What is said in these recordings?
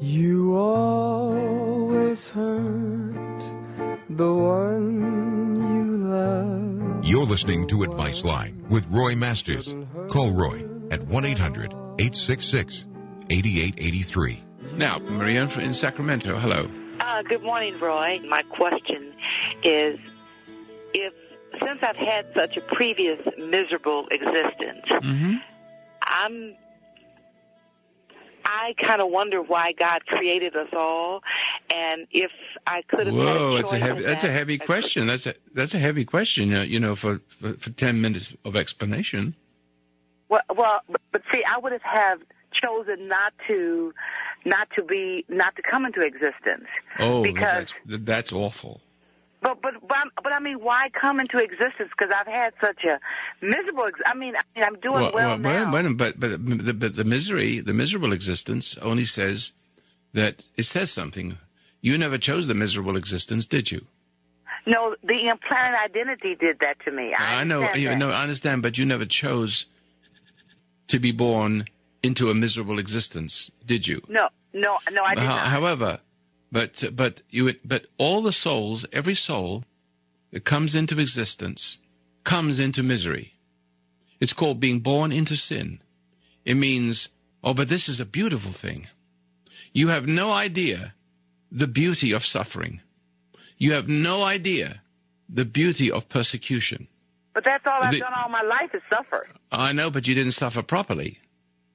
You always hurt the one you love. You're listening to Advice Line with Roy Masters. Call Roy at 1-800-866-8883. Now, Maria in Sacramento, hello. Good morning, Roy. My question is, since I've had such a previous miserable existence, I kind of wonder why God created us all, and if I could have. Whoa, that's a heavy question. That's a heavy question. You know, for 10 minutes of explanation. Well, but see, I would have chosen not to come into existence. Oh, because that's awful. But I mean, why come into existence? Because I've had such a miserable. I mean, I'm doing well now. But the miserable existence only says that it says something. You never chose the miserable existence, did you? No, the implanted identity did that to me. I know. I understand, but you never chose to be born into a miserable existence, did you? No, I did not. However. But all the souls, every soul that comes into existence, comes into misery. It's called being born into sin. It means, oh, but this is a beautiful thing. You have no idea the beauty of suffering. You have no idea the beauty of persecution. But that's all I've done all my life is suffer. I know, but you didn't suffer properly.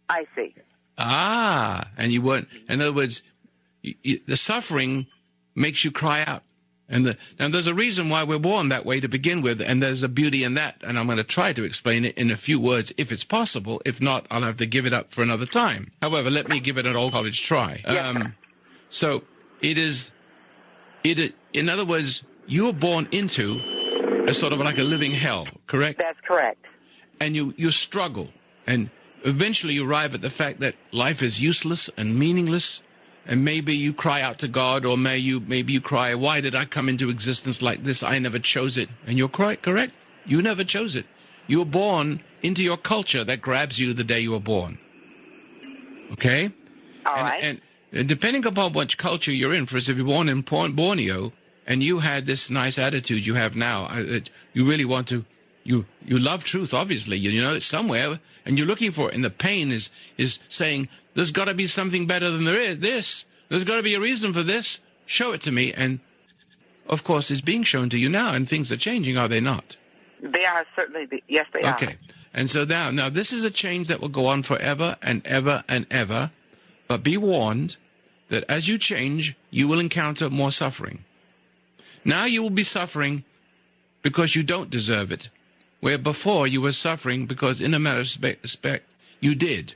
I see. And you weren't. In other words, the suffering makes you cry out. And there's a reason why we're born that way to begin with, and there's a beauty in that. And I'm going to try to explain it in a few words if it's possible. If not, I'll have to give it up for another time. However, let me give it an old college try. So it is – in other words, you were born into a sort of like a living hell, correct? That's correct. And you struggle. And eventually you arrive at the fact that life is useless and meaningless. And maybe you cry out to God, or maybe you cry, why did I come into existence like this? I never chose it. And you're correct. You never chose it. You were born into your culture that grabs you the day you were born. Okay? All right. And depending upon which culture you're in, for instance, if you're born in Borneo and you had this nice attitude you have now, you really want to, you love truth, obviously. You know it's somewhere, and you're looking for it. And the pain is saying, there's got to be something better than there is this. There's got to be a reason for this. Show it to me. And, of course, it's being shown to you now, and things are changing, are they not? They are, certainly. Yes, they are. Okay. And so now this is a change that will go on forever and ever and ever. But be warned that as you change, you will encounter more suffering. Now you will be suffering because you don't deserve it, where before you were suffering because, in a matter of respect, you did.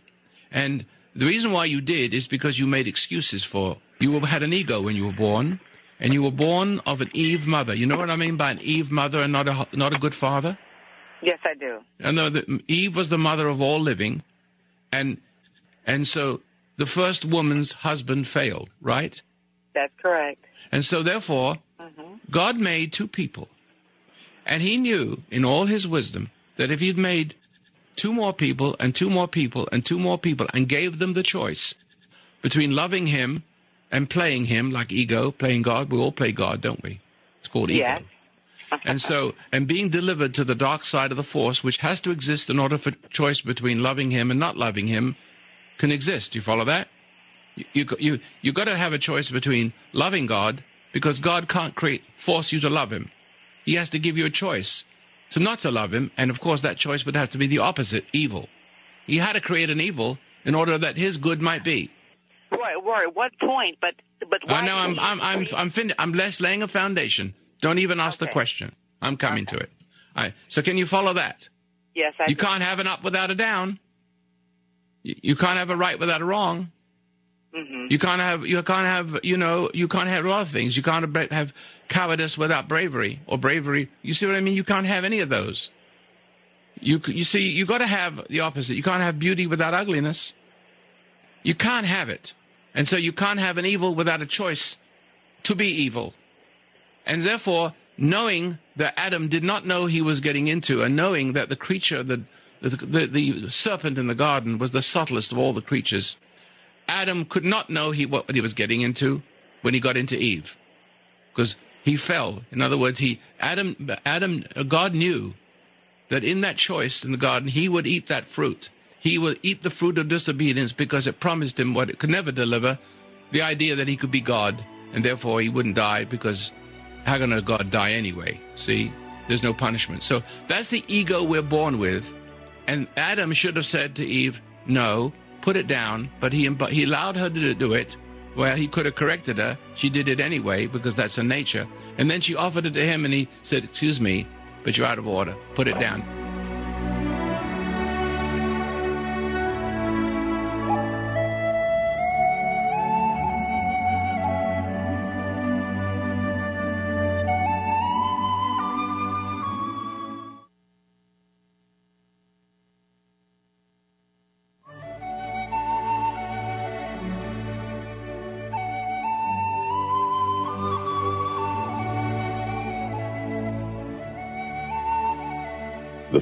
And the reason why you did is because you made excuses for. You had an ego when you were born, and you were born of an Eve mother. You know what I mean by an Eve mother and not a good father? Yes, I do. And Eve was the mother of all living, and so the first woman's husband failed, right? That's correct. And so therefore, God made two people, and He knew in all His wisdom that if He'd made two more people and two more people and two more people and gave them the choice between loving Him and playing Him, like ego, playing God. We all play God, don't we? It's called ego. Yes. And being delivered to the dark side of the force, which has to exist in order for choice between loving Him and not loving Him can exist. You follow that? You got to have a choice between loving God, because God can't force you to love Him. He has to give you a choice to not to love Him, and of course that choice would have to be the opposite, evil. He had to create an evil in order that His good might be. Roy, what point? But why? I know I'm less laying a foundation. Don't even ask the question. I'm coming to it. All right. So can you follow that? Yes, I do. You can't have an up without a down. You can't have a right without a wrong. You can't have a lot of things. You can't have cowardice without bravery, or bravery. You see what I mean? You can't have any of those. You see, you got to have the opposite. You can't have beauty without ugliness. You can't have it. And so you can't have an evil without a choice to be evil. And therefore, knowing that Adam did not know he was getting into, and knowing that the creature, the serpent in the garden was the subtlest of all the creatures, Adam could not know what he was getting into when he got into Eve, because he fell. In other words, God knew that in that choice in the garden, he would eat that fruit. He would eat the fruit of disobedience because it promised him what it could never deliver, the idea that he could be God, and therefore he wouldn't die, because how can a God die anyway? See, there's no punishment. So that's the ego we're born with. And Adam should have said to Eve, no, put it down. But he allowed her to do it. Well, he could have corrected her. She did it anyway because that's her nature. And then she offered it to him and he said, excuse me, but you're out of order. Put it down. The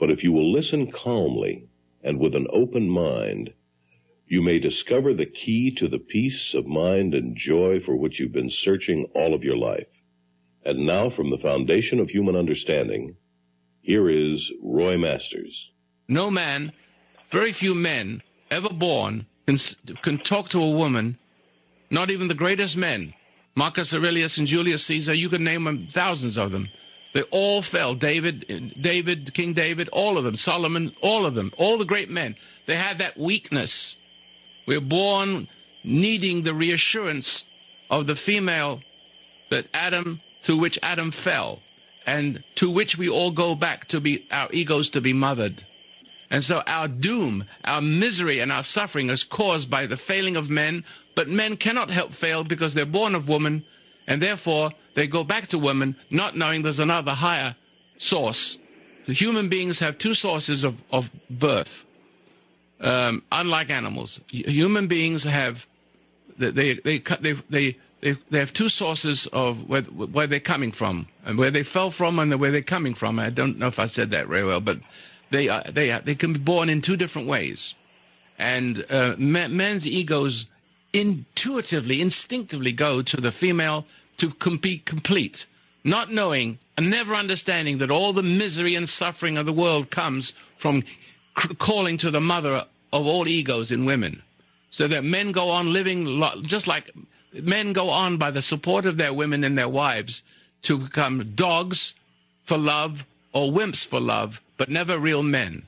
But if you will listen calmly and with an open mind, you may discover the key to the peace of mind and joy for which you've been searching all of your life. And now, from the Foundation of Human Understanding, here is Roy Masters. No man, very few men ever born can talk to a woman, not even the greatest men. Marcus Aurelius and Julius Caesar, you can name them, thousands of them. They all fell. David, King David, all of them. Solomon, all of them. All the great men. They had that weakness. We're born needing the reassurance of the female to which Adam fell, and to which we all go back to be our egos to be mothered. And so our doom, our misery, and our suffering is caused by the failing of men. But men cannot help fail because they're born of woman, and therefore they go back to women, not knowing there's another higher source. The human beings have two sources of birth, unlike animals. Human beings have they have two sources of where they're coming from, and where they fell from, and where they're coming from. I don't know if I said that very well, but they can be born in two different ways, and men's egos intuitively, instinctively go to the female to be complete, not knowing and never understanding that all the misery and suffering of the world comes from calling to the mother of all egos in women, so that men go on living just like men go on by the support of their women and their wives to become dogs for love or wimps for love, but never real men,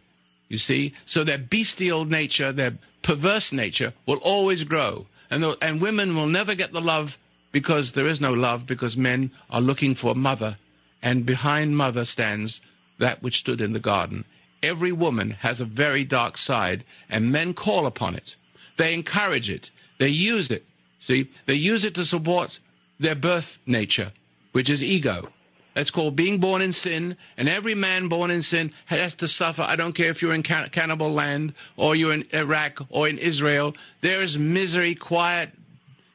you see. So their bestial nature, their perverse nature will always grow, and women will never get the love, because there is no love, because men are looking for mother, and behind mother stands that which stood in the garden. Every woman has a very dark side, and men call upon it. They encourage it. They use it. See, they use it to support their birth nature, which is ego. That's called being born in sin, and every man born in sin has to suffer. I don't care if you're in cannibal land, or you're in Iraq, or in Israel. There is misery, quiet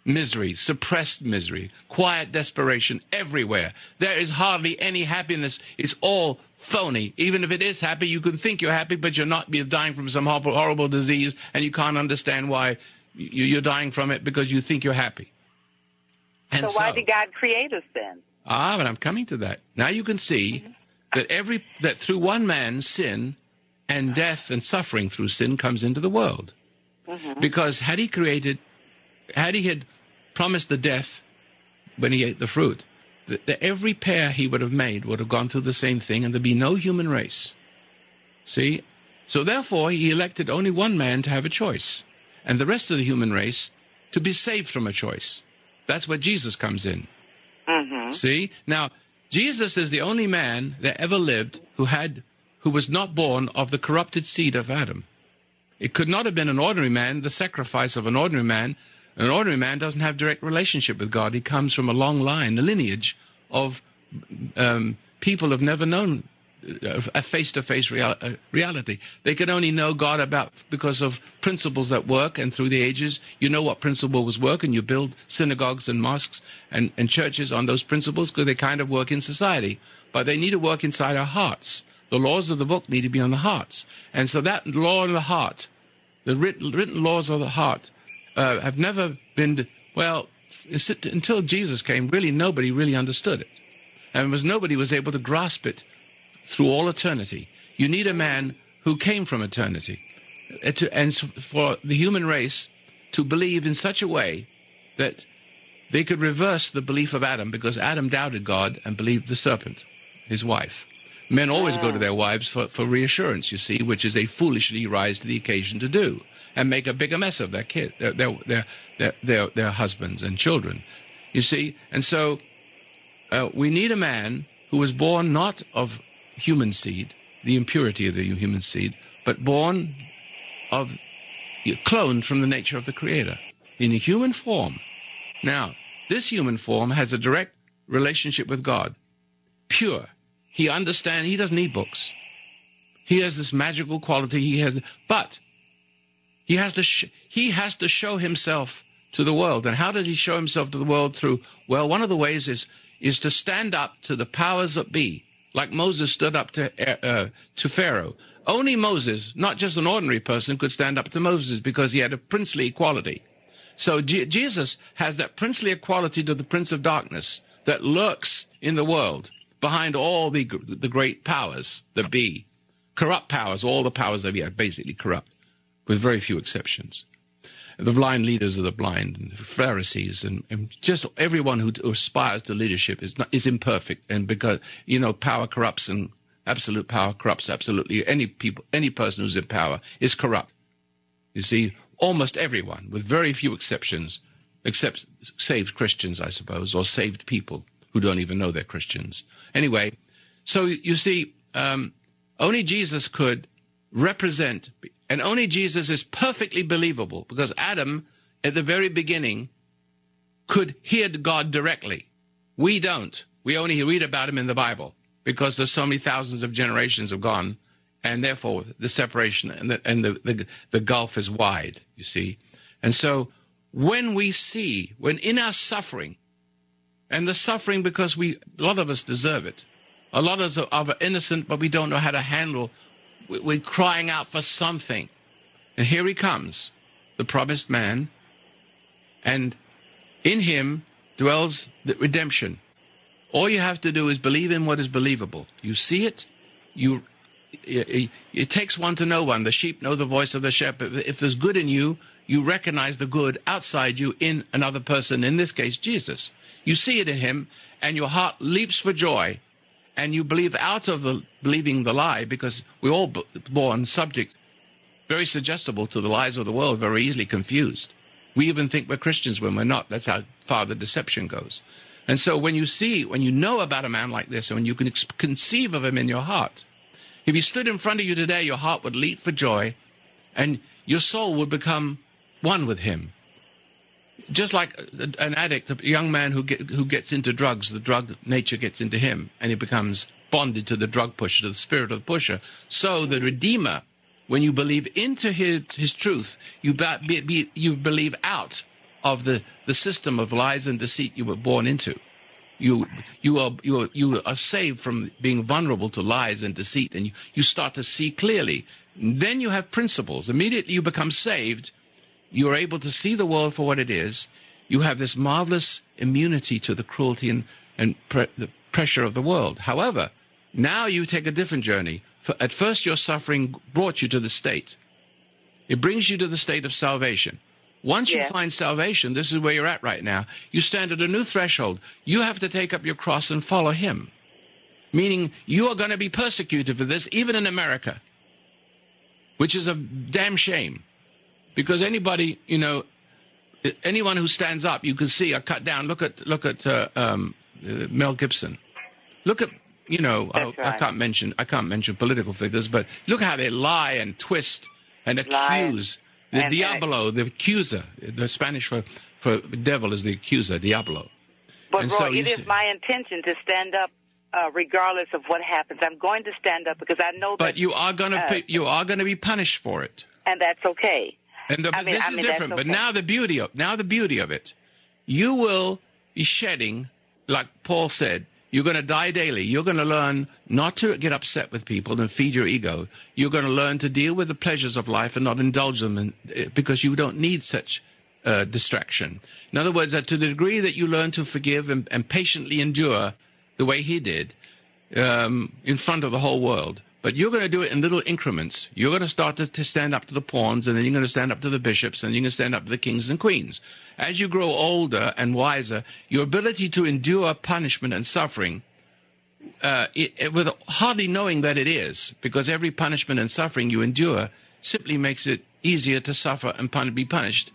misery, suppressed misery, quiet desperation everywhere. There is hardly any happiness. It's all phony. Even if it is happy, you can think you're happy, but you're not. You're dying from some horrible disease, and you can't understand why you're dying from it, because you think you're happy. And so why did God create us then? Ah, but I'm coming to that. Now you can see that that through one man, sin and death and suffering through sin comes into the world. Because had he had promised the death when he ate the fruit, every pair he would have made would have gone through the same thing, and there'd be no human race. See? So therefore, he elected only one man to have a choice, and the rest of the human race to be saved from a choice. That's where Jesus comes in. See? Now, Jesus is the only man that ever lived who was not born of the corrupted seed of Adam. It could not have been an ordinary man, the sacrifice of an ordinary man, An ordinary man doesn't have direct relationship with God. He comes from a long line, a lineage of people who've never known a face-to-face reality. They could only know God because of principles that work, and through the ages you know what principles work, and you build synagogues and mosques and churches on those principles because they kind of work in society. But they need to work inside our hearts. The laws of the book need to be on the hearts. And so that law of the heart, the written laws of the heart, have never been, well, until Jesus came, really nobody really understood it. And nobody was able to grasp it through all eternity. You need a man who came from eternity. And for the human race to believe in such a way that they could reverse the belief of Adam, because Adam doubted God and believed the serpent, his wife. Men always go to their wives for reassurance, you see, which is they foolishly rise to the occasion to do, and make a bigger mess of their husbands and children, you see. And so we need a man who was born not of human seed, the impurity of the human seed, but born of, cloned from the nature of the Creator in a human form. Now, this human form has a direct relationship with God, pure. He understands. He doesn't need books. He has this magical quality. But he has to show himself to the world. And how does he show himself to the world? Through, well, one of the ways is to stand up to the powers that be, like Moses stood up to Pharaoh. Only Moses, not just an ordinary person, could stand up to Moses because he had a princely equality. So Jesus has that princely equality to the Prince of Darkness that lurks in the world, behind all the great powers that be, corrupt powers. All the powers that be are basically corrupt, with very few exceptions. The blind leaders of the blind, and the Pharisees, and just everyone who aspires to leadership is imperfect, and because power corrupts, and absolute power corrupts absolutely. Any person who's in power is corrupt. You see, almost everyone, with very few exceptions, except saved Christians, I suppose, or saved people who don't even know they're Christians. Anyway, so you see, only Jesus could represent, and only Jesus is perfectly believable, because Adam, at the very beginning, could hear God directly. We don't. We only read about him in the Bible, because there's so many thousands of generations have gone, and therefore the separation and the gulf is wide, you see. And so when in our suffering, and the suffering, because a lot of us deserve it. A lot of us are innocent, but we don't know how to handle. We're crying out for something. And here he comes, the promised man. And in him dwells the redemption. All you have to do is believe in what is believable. You see it. It takes one to know one. The sheep know the voice of the shepherd. If there's good in you, you recognize the good outside you in another person, in this case, Jesus. You see it in him, and your heart leaps for joy, and you believe out of believing the lie, because we're all born subject, very suggestible to the lies of the world, very easily confused. We even think we're Christians when we're not. That's how far the deception goes. And so when you know about a man like this, and when you can conceive of him in your heart, if he stood in front of you today, your heart would leap for joy, and your soul would become one with him. Just like an addict, a young man who gets into drugs, the drug nature gets into him, and he becomes bonded to the drug pusher, to the spirit of the pusher. So the Redeemer, when you believe into his truth, you believe out of the system of lies and deceit you were born into. You are saved from being vulnerable to lies and deceit, and you start to see clearly. Then you have principles. Immediately you become saved. You are able to see the world for what it is. You have this marvelous immunity to the cruelty and the pressure of the world. However, now you take a different journey. At first your suffering brought you to the state. It brings you to the state of salvation. Once you find salvation, this is where you're at right now. You stand at a new threshold. You have to take up your cross and follow him, meaning you are going to be persecuted for this, even in America, which is a damn shame, because anyone who stands up, you can see, are cut down. Look at Mel Gibson. Look at I can't mention political figures, but look how they lie and twist and accuse. The Diablo, the accuser, the Spanish for devil is the accuser, Diablo. But, Roy, so it is my intention to stand up regardless of what happens. I'm going to stand up because I know that... But you are going to be punished for it. And that's okay. And this is different. Okay. But now the beauty of it, you will be shedding, like Paul said, you're going to die daily. You're going to learn not to get upset with people and feed your ego. You're going to learn to deal with the pleasures of life and not indulge them because you don't need such distraction. In other words, that to the degree that you learn to forgive and patiently endure the way he did in front of the whole world, but you're going to do it in little increments. You're going to start to stand up to the pawns, and then you're going to stand up to the bishops, and you're going to stand up to the kings and queens. As you grow older and wiser, your ability to endure punishment and suffering, with hardly knowing that it is, because every punishment and suffering you endure simply makes it easier to suffer and be punished,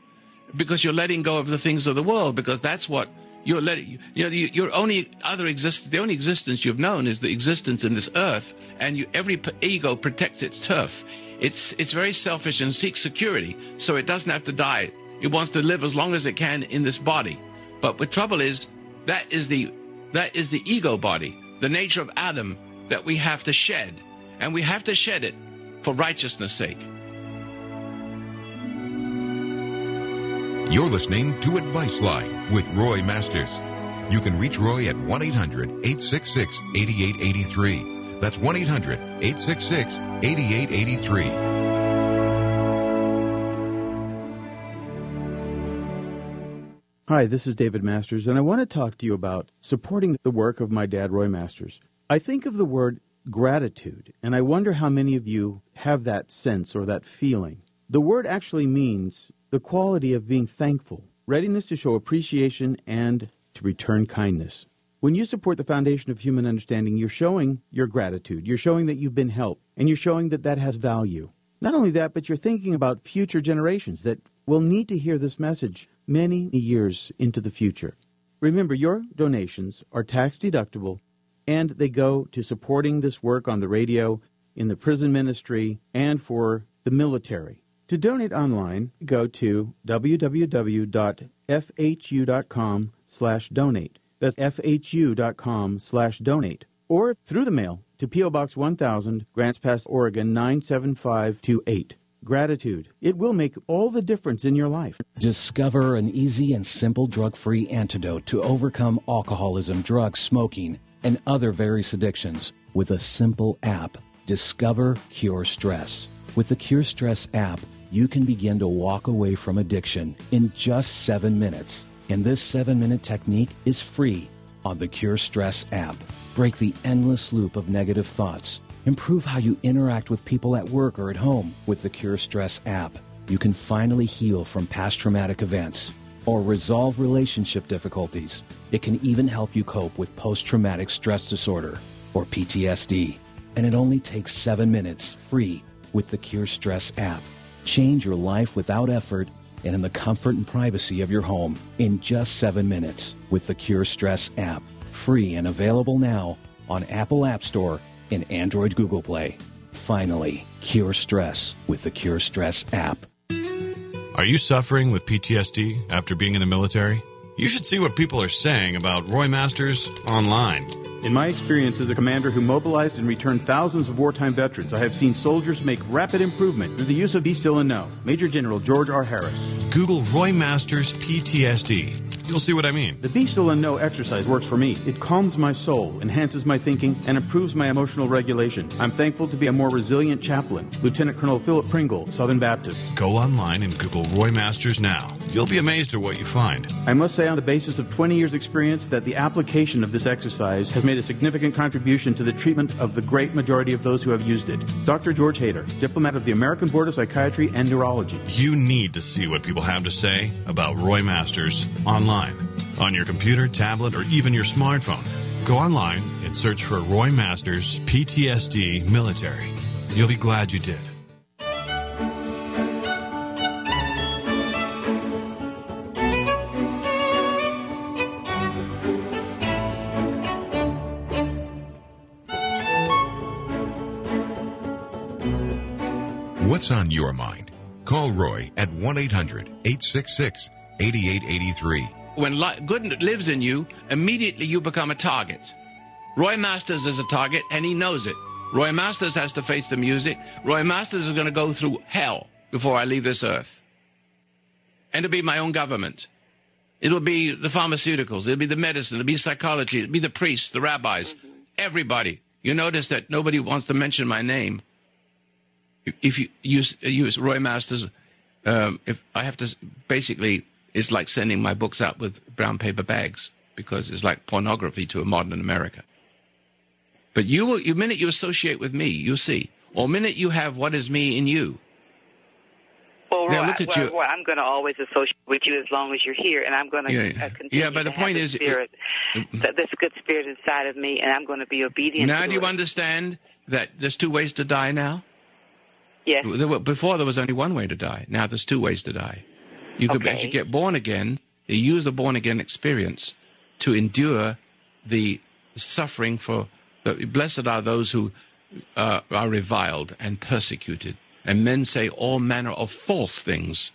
because you're letting go of the things of the world, because that's what you're letting. You know, your only other existence, the only existence you've known, is the existence in this earth, and every ego protects its turf. It's very selfish and seeks security, so it doesn't have to die. It wants to live as long as it can in this body. But the trouble is, that is the ego body, the nature of Adam that we have to shed, and we have to shed it for righteousness' sake. You're listening to Advice Line with Roy Masters. You can reach Roy at 1-800-866-8883. That's 1-800-866-8883. Hi, this is David Masters, and I want to talk to you about supporting the work of my dad, Roy Masters. I think of the word gratitude, and I wonder how many of you have that sense or that feeling. The word actually means the quality of being thankful, readiness to show appreciation, and to return kindness. When you support the Foundation of Human Understanding, you're showing your gratitude. You're showing that you've been helped, and you're showing that that has value. Not only that, but you're thinking about future generations that will need to hear this message many years into the future. Remember, your donations are tax-deductible, and they go to supporting this work on the radio, in the prison ministry, and for the military. To donate online, go to www.fhu.com/donate. That's fhu.com/donate. Or through the mail to P.O. Box 1000, Grants Pass, Oregon 97528. Gratitude. It will make all the difference in your life. Discover an easy and simple drug-free antidote to overcome alcoholism, drugs, smoking, and other various addictions with a simple app. Discover Cure Stress. With the Cure Stress app, you can begin to walk away from addiction in just 7 minutes. And this 7-minute technique is free on the Cure Stress app. Break the endless loop of negative thoughts. Improve how you interact with people at work or at home with the Cure Stress app. You can finally heal from past traumatic events or resolve relationship difficulties. It can even help you cope with post-traumatic stress disorder or PTSD. And it only takes 7 minutes free with the Cure Stress app. Change your life without effort and in the comfort and privacy of your home in just 7 minutes with the Cure Stress app. Free and available now on Apple App Store and Android Google Play. Finally, Cure Stress with the Cure Stress app. Are you suffering with PTSD after being in the military? You should see what people are saying about Roy Masters online. In my experience as a commander who mobilized and returned thousands of wartime veterans, I have seen soldiers make rapid improvement through the use of Be Still and Know. Major General George R. Harris. Google Roy Masters PTSD. You'll see what I mean. The Be Still and Know exercise works for me. It calms my soul, enhances my thinking, and improves my emotional regulation. I'm thankful to be a more resilient chaplain. Lieutenant Colonel Philip Pringle, Southern Baptist. Go online and Google Roy Masters now. You'll be amazed at what you find. I must say on the basis of 20 years' experience that the application of this exercise has made a significant contribution to the treatment of the great majority of those who have used it. Dr. George Hader, diplomat of the American Board of Psychiatry and Neurology. You need to see what people have to say about Roy Masters online, on your computer, tablet, or even your smartphone. Go online and search for Roy Masters PTSD Military. You'll be glad you did. What's on your mind? Call Roy at 1-800-866-8883. When good lives in you, immediately you become a target. Roy Masters is a target, and he knows it. Roy Masters has to face the music. Roy Masters is going to go through hell before I leave this earth. And it'll be my own government. It'll be the pharmaceuticals. It'll be the medicine. It'll be psychology. It'll be the priests, the rabbis, everybody. You notice that nobody wants to mention my name. If you use Roy Masters, if I have to basically, it's like sending my books out with brown paper bags, because it's like pornography to a modern America. But you will, the minute you associate with me, you'll see. Or the minute you have what is me in you. Well, Roy, Roy, I'm going to always associate with you as long as you're here, and I'm going to continue to have the spirit, this good spirit inside of me, and I'm going to be obedient to it. Now, do you understand that there's two ways to die now? Yes. Before, there was only one way to die. Now, there's two ways to die. You could actually get born again. You use the born-again experience to endure the suffering for... Blessed are those who are reviled and persecuted, and men say all manner of false things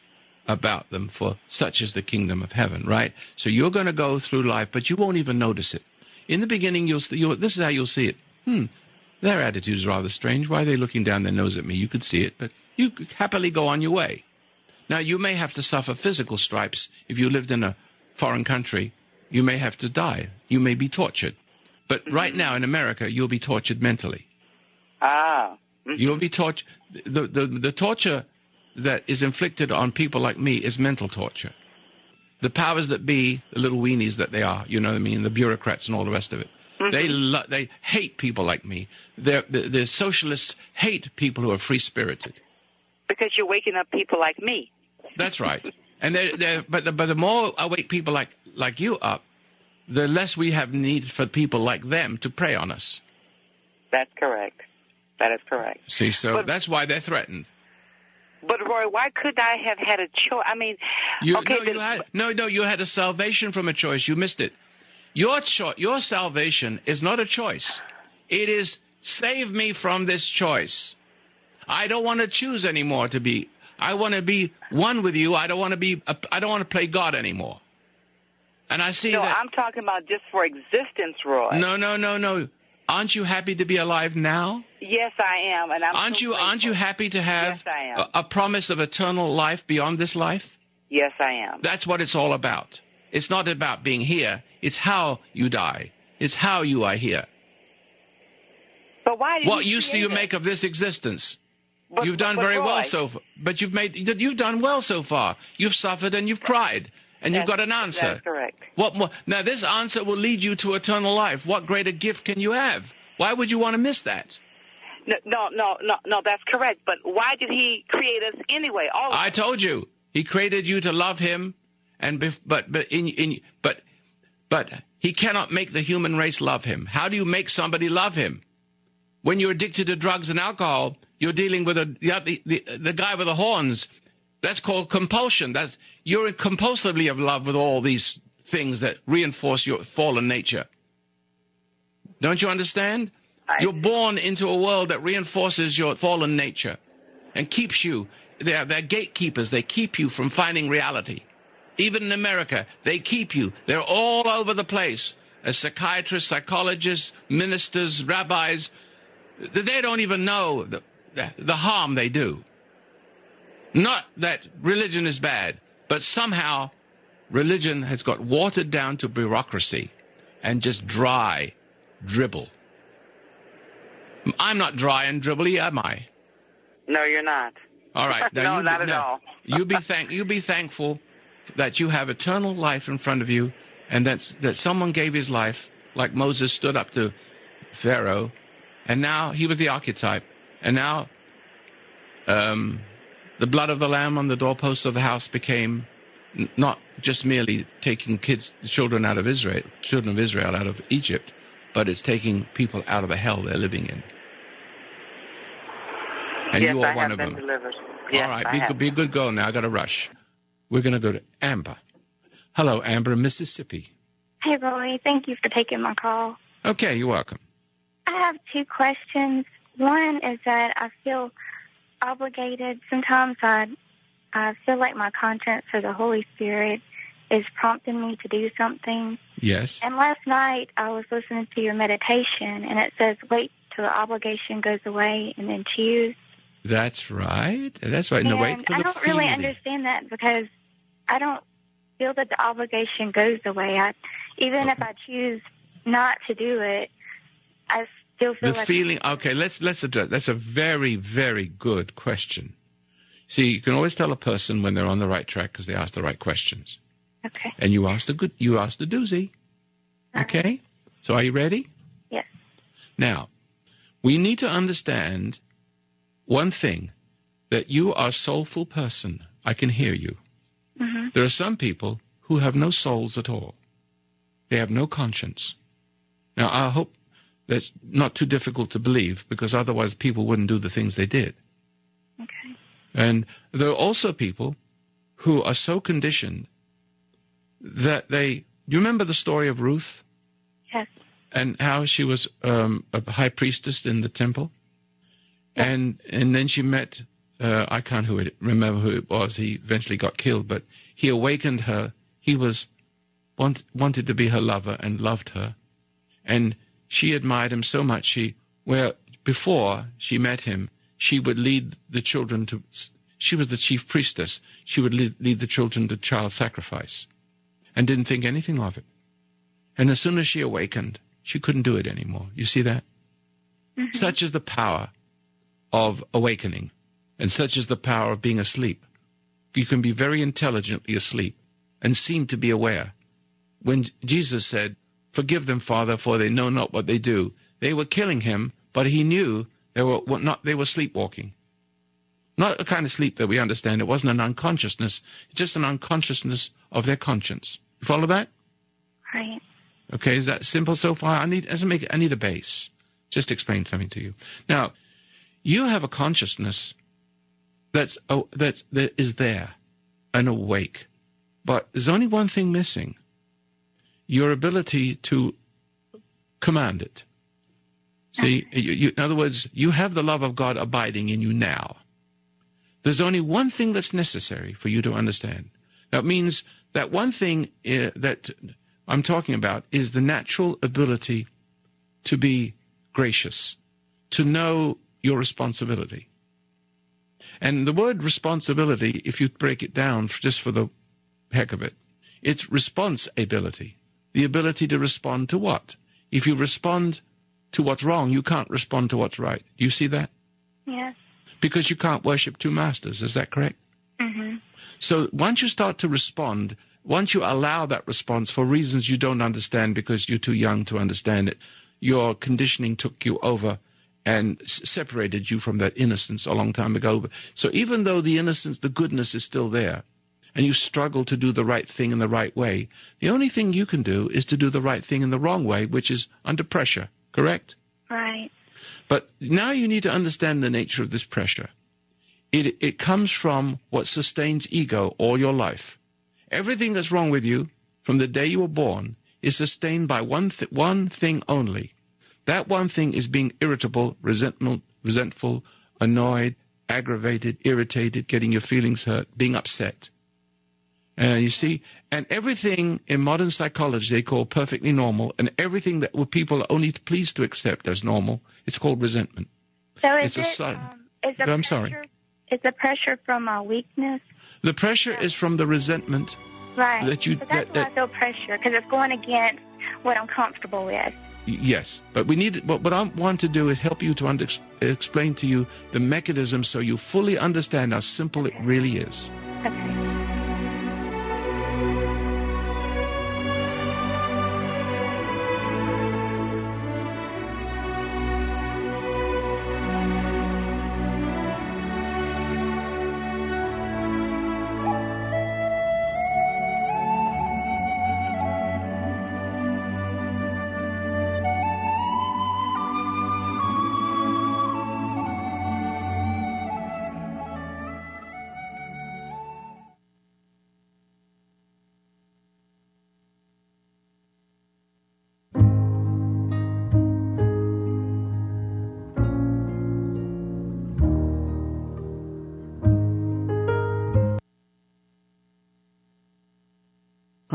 about them, for such is the kingdom of heaven, right? So you're going to go through life, but you won't even notice it. In the beginning, this is how you'll see it. Their attitude is rather strange. Why are they looking down their nose at me? You could see it, but you could happily go on your way. Now, you may have to suffer physical stripes. If you lived in a foreign country, you may have to die. You may be tortured. But right now in America, you'll be tortured mentally. You'll be tortured. The torture that is inflicted on people like me is mental torture. The powers that be, the little weenies that they are, you know what I mean, the bureaucrats and all the rest of it, they hate people like me. The socialists hate people who are free-spirited. Because you're waking up people like me. That's right. And but the more I wake people like you up, the less we have need for people like them to prey on us. That's correct. That is correct. See, so that's why they're threatened. But, Roy, why could I have had a choice? I mean, you had a salvation from a choice. You missed it. Your salvation is not a choice. It is, save me from this choice. I don't want to choose anymore to be. I want to be one with you. I don't want to play God anymore. And I see that. No, I'm talking about just for existence, Roy. No. Aren't you happy to be alive now? Yes, I am, and I'm. Aren't you happy to have a promise of eternal life beyond this life? Yes, I am. That's what it's all about. It's not about being here. It's how you die. It's how you are here. But why? What use do you make of this existence? You've done very well so far. But you've done well so far. You've suffered and you've cried. And you've got an answer. That's correct. What more? Now, this answer will lead you to eternal life. What greater gift can you have? Why would you want to miss that? No, that's correct. But why did he create us anyway? I told you. He created you to love him, but he cannot make the human race love him. How do you make somebody love him? When you're addicted to drugs and alcohol, you're dealing with the guy with the horns. That's called compulsion. You're compulsively in love with all these things that reinforce your fallen nature. Don't you understand? You're born into a world that reinforces your fallen nature and keeps you. They're gatekeepers. They keep you from finding reality. Even in America, they keep you. They're all over the place. As psychiatrists, psychologists, ministers, rabbis, they don't even know the harm they do. Not that religion is bad, but somehow religion has got watered down to bureaucracy and just dry dribble. I'm not dry and dribbly, am I? No, you're not. All right. No, not at all. You be thankful that you have eternal life in front of you, and that someone gave his life, like Moses stood up to Pharaoh, and now he was the archetype, and now... the blood of the lamb on the doorposts of the house became not just merely taking children of Israel out of Egypt, but it's taking people out of the hell they're living in. And yes, you are one of them. Yes, all right, be a good girl now. I got to rush. We're going to go to Amber. Hello, Amber in Mississippi. Hey, Roy. Thank you for taking my call. Okay, you're welcome. I have two questions. One is that I feel obligated. Sometimes I I feel like my conscience or the Holy Spirit is prompting me to do something. Yes. And last night I was listening to your meditation, and it says, wait till the obligation goes away and then choose. That's right. That's right. No, wait for the feeling. I don't really understand that because I don't feel that the obligation goes away. Even if I choose not to do it, I still feel the feeling. Okay, let's address. That's a very, very good question. See, you can always tell a person when they're on the right track because they ask the right questions. Okay. And you asked the doozy. Okay? Right. So are you ready? Yes. Now, we need to understand one thing, that you are a soulful person. I can hear you. Mm-hmm. There are some people who have no souls at all. They have no conscience. Now, I hope that's not too difficult to believe, because otherwise people wouldn't do the things they did. Okay. And there are also people who are so conditioned that they... Do you remember the story of Ruth? Yes. And how she was a high priestess in the temple? Yes. And then she met... I can't remember who it was. He eventually got killed, but he awakened her. He was... wanted to be her lover and loved her, and she admired him so much. Before she met him, she would lead the children to. She was the chief priestess. She would lead the children to child sacrifice, and didn't think anything of it. And as soon as she awakened, she couldn't do it anymore. You see that? Mm-hmm. Such is the power of awakening, and such is the power of being asleep. You can be very intelligently asleep and seem to be aware. When Jesus said, "Forgive them, Father, for they know not what they do," they were killing him, but he knew they were sleepwalking. Not a kind of sleep that we understand. It wasn't an unconsciousness, just an unconsciousness of their conscience. You follow that? Right. Okay, is that simple so far? I need a base. Just explain something to you. Now, you have a consciousness that is there and awake, but there's only one thing missing. Your ability to command it. See, in other words, you have the love of God abiding in you now. There's only one thing that's necessary for you to understand. That means that one thing that I'm talking about is the natural ability to be gracious, to know your responsibility. And the word responsibility, if you break it down just for the heck of it, it's responsibility. The ability to respond to what? If you respond to what's wrong, you can't respond to what's right. Do you see that? Yes. Because you can't worship two masters. Is that correct? Mm-hmm. So once you start to respond, once you allow that response for reasons you don't understand because you're too young to understand it, your conditioning took you over and separated you from that innocence a long time ago. So even though the innocence, the goodness is still there, and you struggle to do the right thing in the right way, the only thing you can do is to do the right thing in the wrong way, which is under pressure, correct? Right. But now you need to understand the nature of this pressure. It comes from what sustains ego all your life. Everything that's wrong with you from the day you were born is sustained by one thing only. That one thing is being irritable, resentful, annoyed, aggravated, irritated, getting your feelings hurt, being upset. You see, and everything in modern psychology they call perfectly normal, and everything that people are only pleased to accept as normal, it's called resentment. So is the pressure from a weakness? The pressure is from the resentment. Right. That's why I feel pressure, because it's going against what I'm comfortable with. Yes, but what I want to do is help you to explain to you the mechanism so you fully understand how simple it really is. Okay.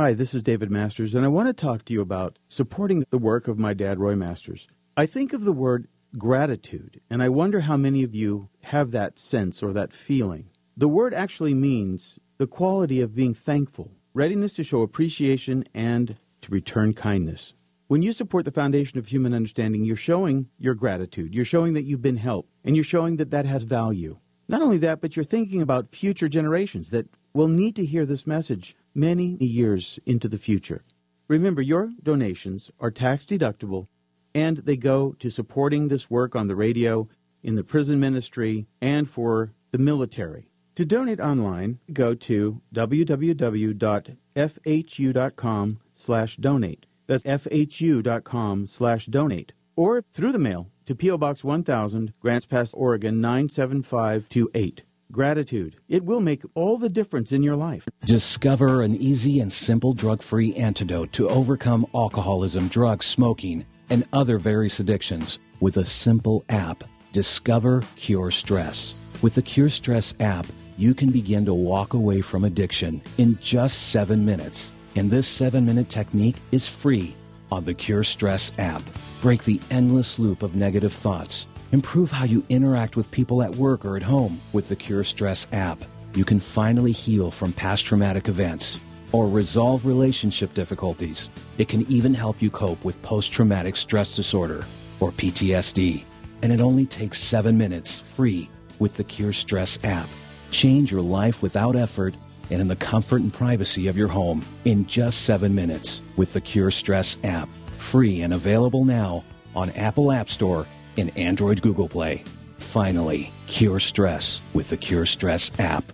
Hi, this is David Masters, and I want to talk to you about supporting the work of my dad, Roy Masters. I think of the word gratitude, and I wonder how many of you have that sense or that feeling. The word actually means the quality of being thankful, readiness to show appreciation and to return kindness. When you support the Foundation of Human Understanding, you're showing your gratitude. You're showing that you've been helped, and you're showing that that has value. Not only that, but you're thinking about future generations that will need to hear this message many years into the future. Remember, your donations are tax-deductible, and they go to supporting this work on the radio, in the prison ministry, and for the military. To donate online, go to www.fhu.com/donate. That's fhu.com/donate. Or through the mail to P.O. Box 1000, Grants Pass, Oregon 97528. Gratitude. It will make all the difference in your life. Discover an easy and simple drug-free antidote to overcome alcoholism, drugs, smoking, and other various addictions with a simple app. Discover Cure Stress. With the Cure Stress app, you can begin to walk away from addiction in just 7 minutes. And this 7-minute technique is free on the Cure Stress app. Break the endless loop of negative thoughts. Improve how you interact with people at work or at home with the Cure Stress app. You can finally heal from past traumatic events or resolve relationship difficulties. It can even help you cope with post-traumatic stress disorder or PTSD. And it only takes 7 minutes free with the Cure Stress app. Change your life without effort and in the comfort and privacy of your home in just 7 minutes with the Cure Stress app. Free and available now on Apple App Store and Android Google Play. Finally, cure stress with the Cure Stress app.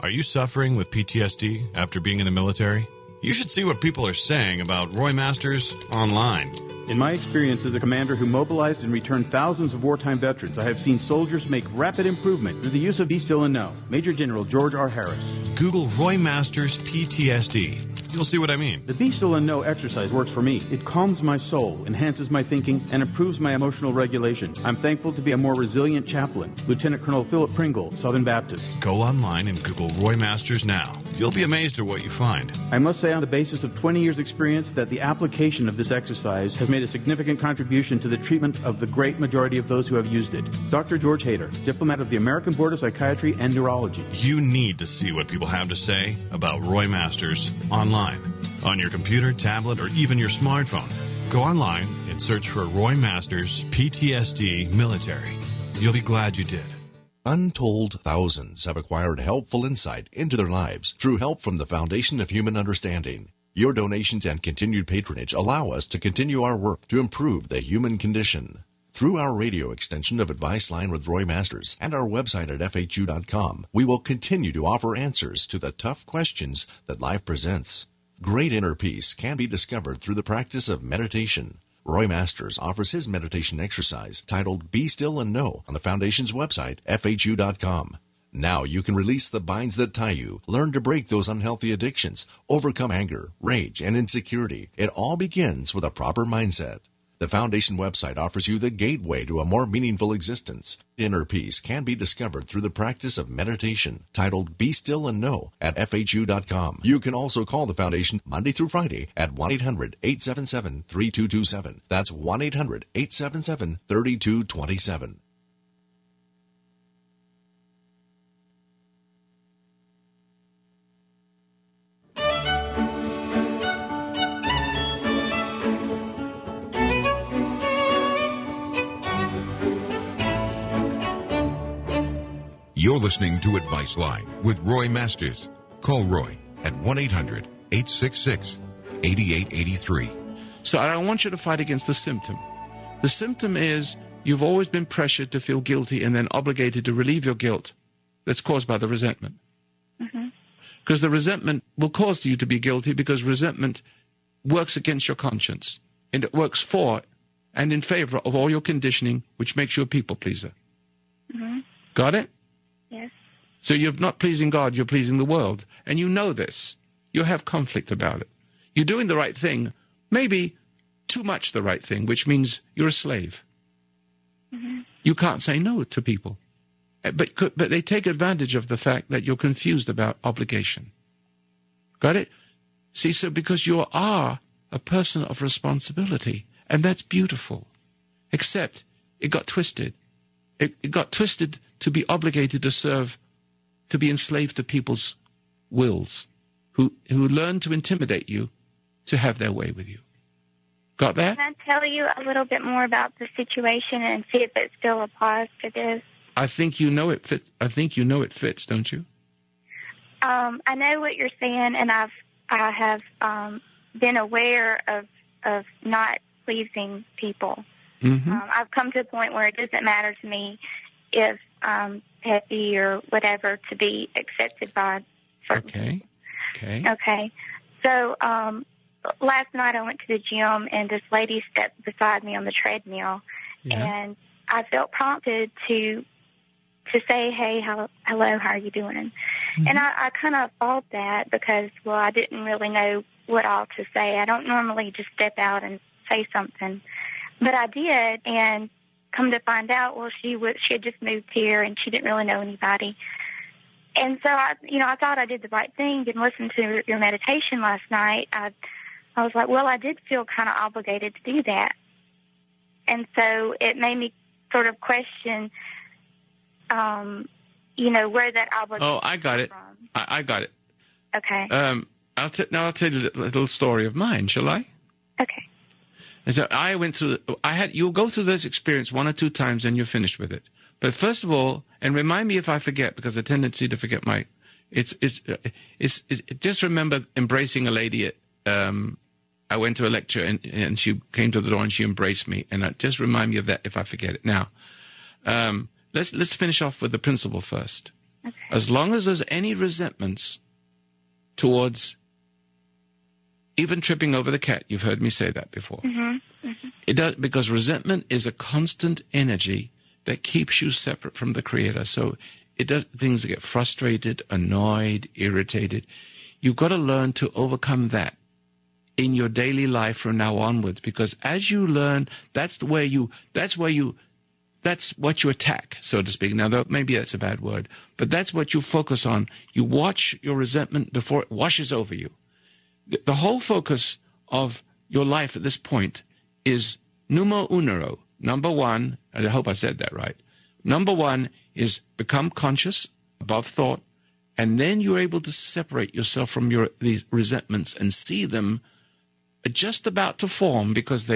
Are you suffering with PTSD after being in the military? You should see what people are saying about Roy Masters online. In my experience as a commander who mobilized and returned thousands of wartime veterans, I have seen soldiers make rapid improvement through the use of Be Still and Know. Major General George R. Harris. Google Roy Masters PTSD. You'll see what I mean. The Be Still and Know exercise works for me. It calms my soul, enhances my thinking, and improves my emotional regulation. I'm thankful to be a more resilient chaplain. Lieutenant Colonel Philip Pringle, Southern Baptist. Go online and Google Roy Masters now. You'll be amazed at what you find. I must say on the basis of 20 years' experience that the application of this exercise has made a significant contribution to the treatment of the great majority of those who have used it. Dr. George Hader, diplomat of the American Board of Psychiatry and Neurology. You need to see what people have to say about Roy Masters online, on your computer, tablet, or even your smartphone. Go online and search for Roy Masters PTSD Military. You'll be glad you did. Untold thousands have acquired helpful insight into their lives through help from the Foundation of Human Understanding. Your donations and continued patronage allow us to continue our work to improve the human condition. Through our radio extension of Advice Line with Roy Masters and our website at fhu.com, we will continue to offer answers to the tough questions that life presents. Great inner peace can be discovered through the practice of meditation. Roy Masters offers his meditation exercise titled Be Still and Know on the Foundation's website, fhu.com. Now you can release the binds that tie you, learn to break those unhealthy addictions, overcome anger, rage, and insecurity. It all begins with a proper mindset. The Foundation website offers you the gateway to a more meaningful existence. Inner peace can be discovered through the practice of meditation titled Be Still and Know at fhu.com. You can also call the Foundation Monday through Friday at 1-800-877-3227. That's 1-800-877-3227. You're listening to Advice Line with Roy Masters. Call Roy at 1-800-866-8883. So I want you to fight against the symptom. The symptom is you've always been pressured to feel guilty and then obligated to relieve your guilt that's caused by the resentment. Because the resentment will cause you to be guilty because resentment works against your conscience. And it works for and in favor of all your conditioning, which makes you a people pleaser. Got it? Yes. So you're not pleasing God, you're pleasing the world. And you know this. You have conflict about it. You're doing the right thing, maybe too much the right thing, which means you're a slave. You can't say no to people. But they take advantage of the fact that you're confused about obligation. Got it? See, so because you are a person of responsibility, and that's beautiful, except it got twisted. It got twisted to be obligated to serve, to be enslaved to people's wills, who learn to intimidate you to have their way with you. Got that? Can I tell you a little bit more about the situation and see if it still applies to this? I think you know it fits, don't you? I know what you're saying, and I have been aware of not pleasing people. Mm-hmm. I've come to a point where it doesn't matter to me if petty or whatever to be accepted by certain people. Okay. So last night I went to the gym, and this lady stepped beside me on the treadmill, and I felt prompted to say, hey, hello, how are you doing? Mm-hmm. And I kind of thought that because, well, I didn't really know what all to say. I don't normally just step out and say something. But I did, and come to find out, well, she had just moved here, and she didn't really know anybody. And so, I thought I did the right thing, and listened to your meditation last night. I was like, well, I did feel kind of obligated to do that. And so it made me sort of question, where that obligation was from. Oh, I got it. I got it. Okay. I'll tell you a little story of mine, shall I? Okay. And so I went through, you'll go through this experience one or two times and you're finished with it. But first of all, and remind me if I forget, because the tendency to forget just remember embracing a lady. I went to a lecture and she came to the door and she embraced me. And just remind me of that if I forget it. Now, let's finish off with the principle first. Okay. As long as there's any resentments towards even tripping over the cat, you've heard me say that before. Mm-hmm. Mm-hmm. It does, because resentment is a constant energy that keeps you separate from the Creator. So it does things get frustrated, annoyed, irritated. You've got to learn to overcome that in your daily life from now onwards, because as you learn, that's what you attack, so to speak. Now, maybe that's a bad word, but that's what you focus on. You watch your resentment before it washes over you. The whole focus of your life at this point is number one, and I hope I said that right. Number one is become conscious, above thought, and then you're able to separate yourself from these resentments and see them just about to form, because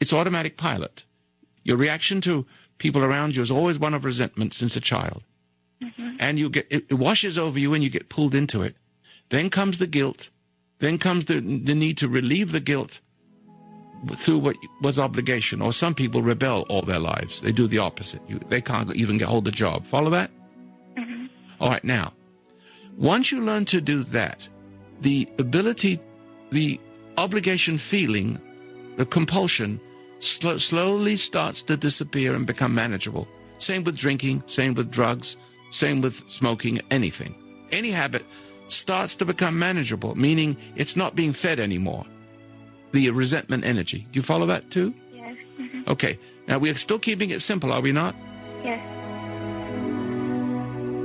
it's automatic pilot. Your reaction to people around you is always one of resentment since a child. Mm-hmm. And it washes over you and you get pulled into it. Then comes the guilt. Then comes the need to relieve the guilt through what was obligation. Or some people rebel all their lives. They do the opposite. They can't even hold a job. Follow that? Mm-hmm. All right, now, once you learn to do that, the obligation feeling, the compulsion, slowly starts to disappear and become manageable. Same with drinking, same with drugs, same with smoking, anything. Any habit starts to become manageable, meaning it's not being fed anymore, the resentment energy. Do you follow that too? Yes. Mm-hmm. Okay. Now, we are still keeping it simple, are we not? Yes.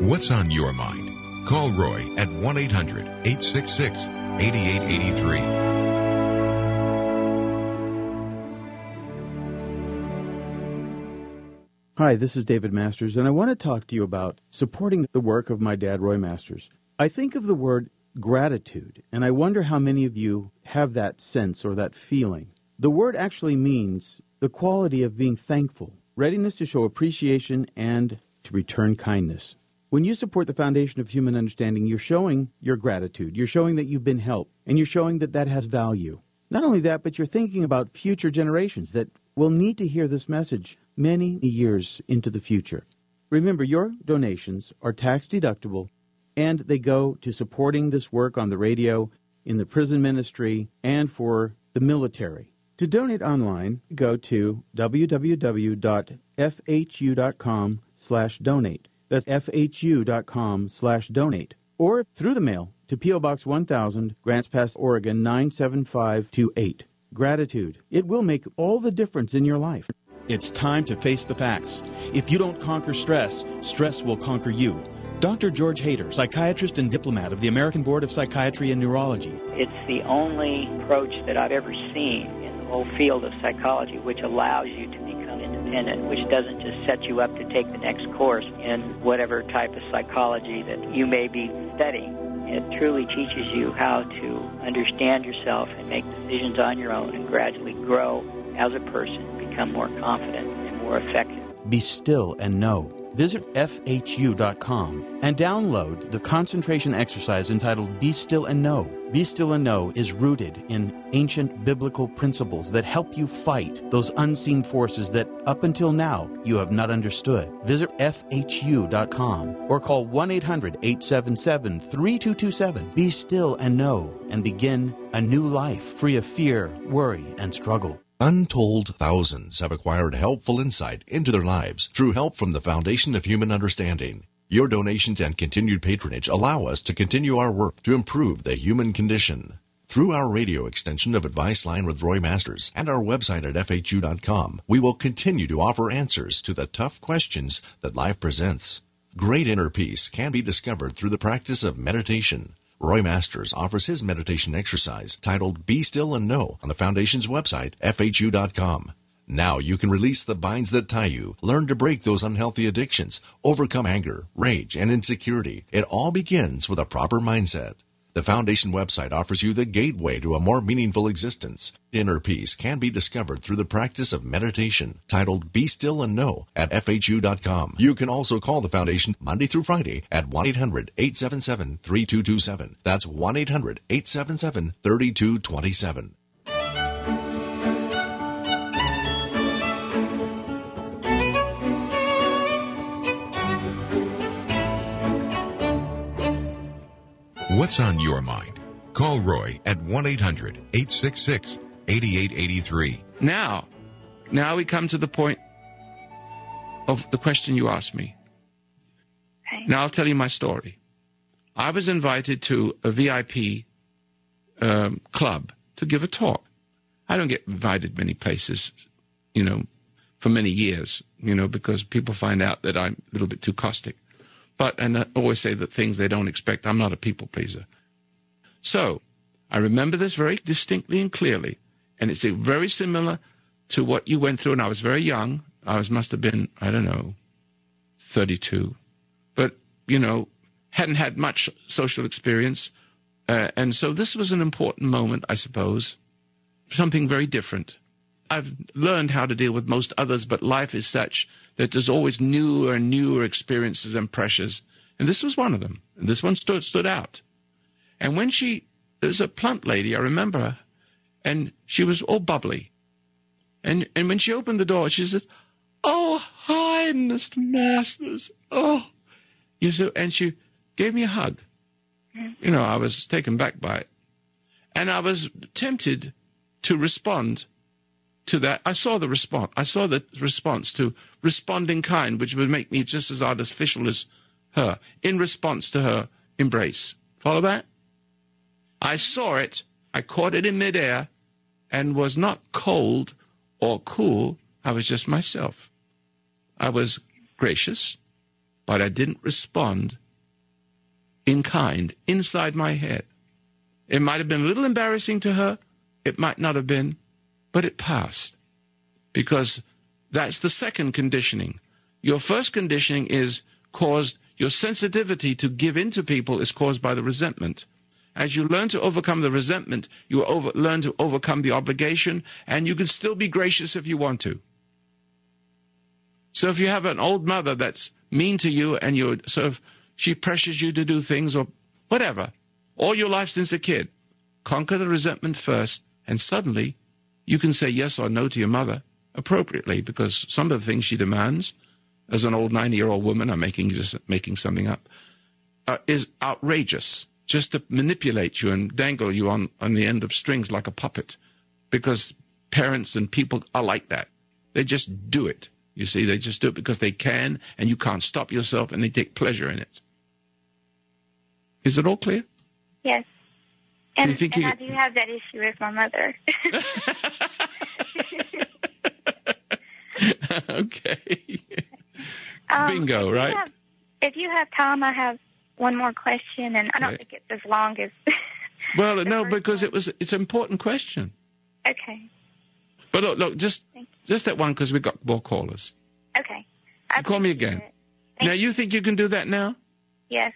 What's on your mind? Call Roy at 1-800-866-8883. Hi, this is David Masters, and I want to talk to you about supporting the work of my dad, Roy Masters. I think of the word gratitude, and I wonder how many of you have that sense or that feeling. The word actually means the quality of being thankful, readiness to show appreciation, and to return kindness. When you support the Foundation of Human Understanding, you're showing your gratitude. You're showing that you've been helped, and you're showing that that has value. Not only that, but you're thinking about future generations that will need to hear this message many years into the future. Remember, your donations are tax-deductible, and they go to supporting this work on the radio, in the prison ministry, and for the military. To donate online, go to www.fhu.com/donate. That's fhu.com/donate. Or through the mail to P.O. Box 1000, Grants Pass, Oregon 97528. Gratitude. It will make all the difference in your life. It's time to face the facts. If you don't conquer stress, stress will conquer you. Dr. George Hader, psychiatrist and diplomat of the American Board of Psychiatry and Neurology. It's the only approach that I've ever seen in the whole field of psychology which allows you to become independent, which doesn't just set you up to take the next course in whatever type of psychology that you may be studying. It truly teaches you how to understand yourself and make decisions on your own and gradually grow as a person, become more confident and more effective. Be still and know. Visit fhu.com and download the concentration exercise entitled Be Still and Know. Be Still and Know is rooted in ancient biblical principles that help you fight those unseen forces that up until now you have not understood. Visit fhu.com or call 1-800-877-3227. Be still and know and begin a new life free of fear, worry, and struggle. Untold thousands have acquired helpful insight into their lives through help from the Foundation of Human Understanding. Your donations and continued patronage allow us to continue our work to improve the human condition. Through our radio extension of Advice Line with Roy Masters and our website at fhu.com, we will continue to offer answers to the tough questions that life presents. Great inner peace can be discovered through the practice of meditation. Roy Masters offers his meditation exercise titled Be Still and Know on the Foundation's website, fhu.com. Now you can release the binds that tie you, learn to break those unhealthy addictions, overcome anger, rage, and insecurity. It all begins with a proper mindset. The Foundation website offers you the gateway to a more meaningful existence. Inner peace can be discovered through the practice of meditation titled Be Still and Know at fhu.com. You can also call the Foundation Monday through Friday at 1-800-877-3227. That's 1-800-877-3227. What's on your mind? Call Roy at 1-800-866-8883. Now we come to the point of the question you asked me. Okay. Now I'll tell you my story. I was invited to a VIP club to give a talk. I don't get invited many places, for many years, because people find out that I'm a little bit too caustic. And I always say that things they don't expect. I'm not a people pleaser. So I remember this very distinctly and clearly. And it's very similar to what you went through. And I was very young. I must have been, 32. But, hadn't had much social experience. And so this was an important moment, I suppose. Something very different. I've learned how to deal with most others, but life is such that there's always newer and newer experiences and pressures. And this was one of them. And this one stood out. And when there was a plump lady, I remember her, and she was all bubbly. And when she opened the door, she said, "Oh, hi, Mr. Masters. Oh." And she gave me a hug. I was taken back by it. And I was tempted to respond to that. I saw the response to respond in kind, which would make me just as artificial as her, in response to her embrace. Follow that? I saw it. I caught it in midair and was not cold or cool. I was just myself. I was gracious, but I didn't respond in kind, inside my head. It might have been a little embarrassing to her. It might not have been. But it passed, because that's the second conditioning. Your first conditioning is caused, your sensitivity to give in to people is caused by the resentment. As you learn to overcome the resentment, you learn to overcome the obligation, and you can still be gracious if you want to. So if you have an old mother that's mean to you and you're she pressures you to do things or whatever, all your life since a kid, conquer the resentment first, and suddenly you can say yes or no to your mother appropriately, because some of the things she demands, as an old 90-year-old woman, I'm making something up, is outrageous, just to manipulate you and dangle you on the end of strings like a puppet, because parents and people are like that. They just do it. You see, they just do it because they can, and you can't stop yourself, and they take pleasure in it. Is it all clear? Yes. And I do have that issue with my mother. Okay. Bingo, right? If you have time, I have one more question, and I don't think it's as long as... Well, no, because it's an important question. Okay. But look, just that one, because we got more callers. Okay. Call me again. Now, you think you can do that now? Yes.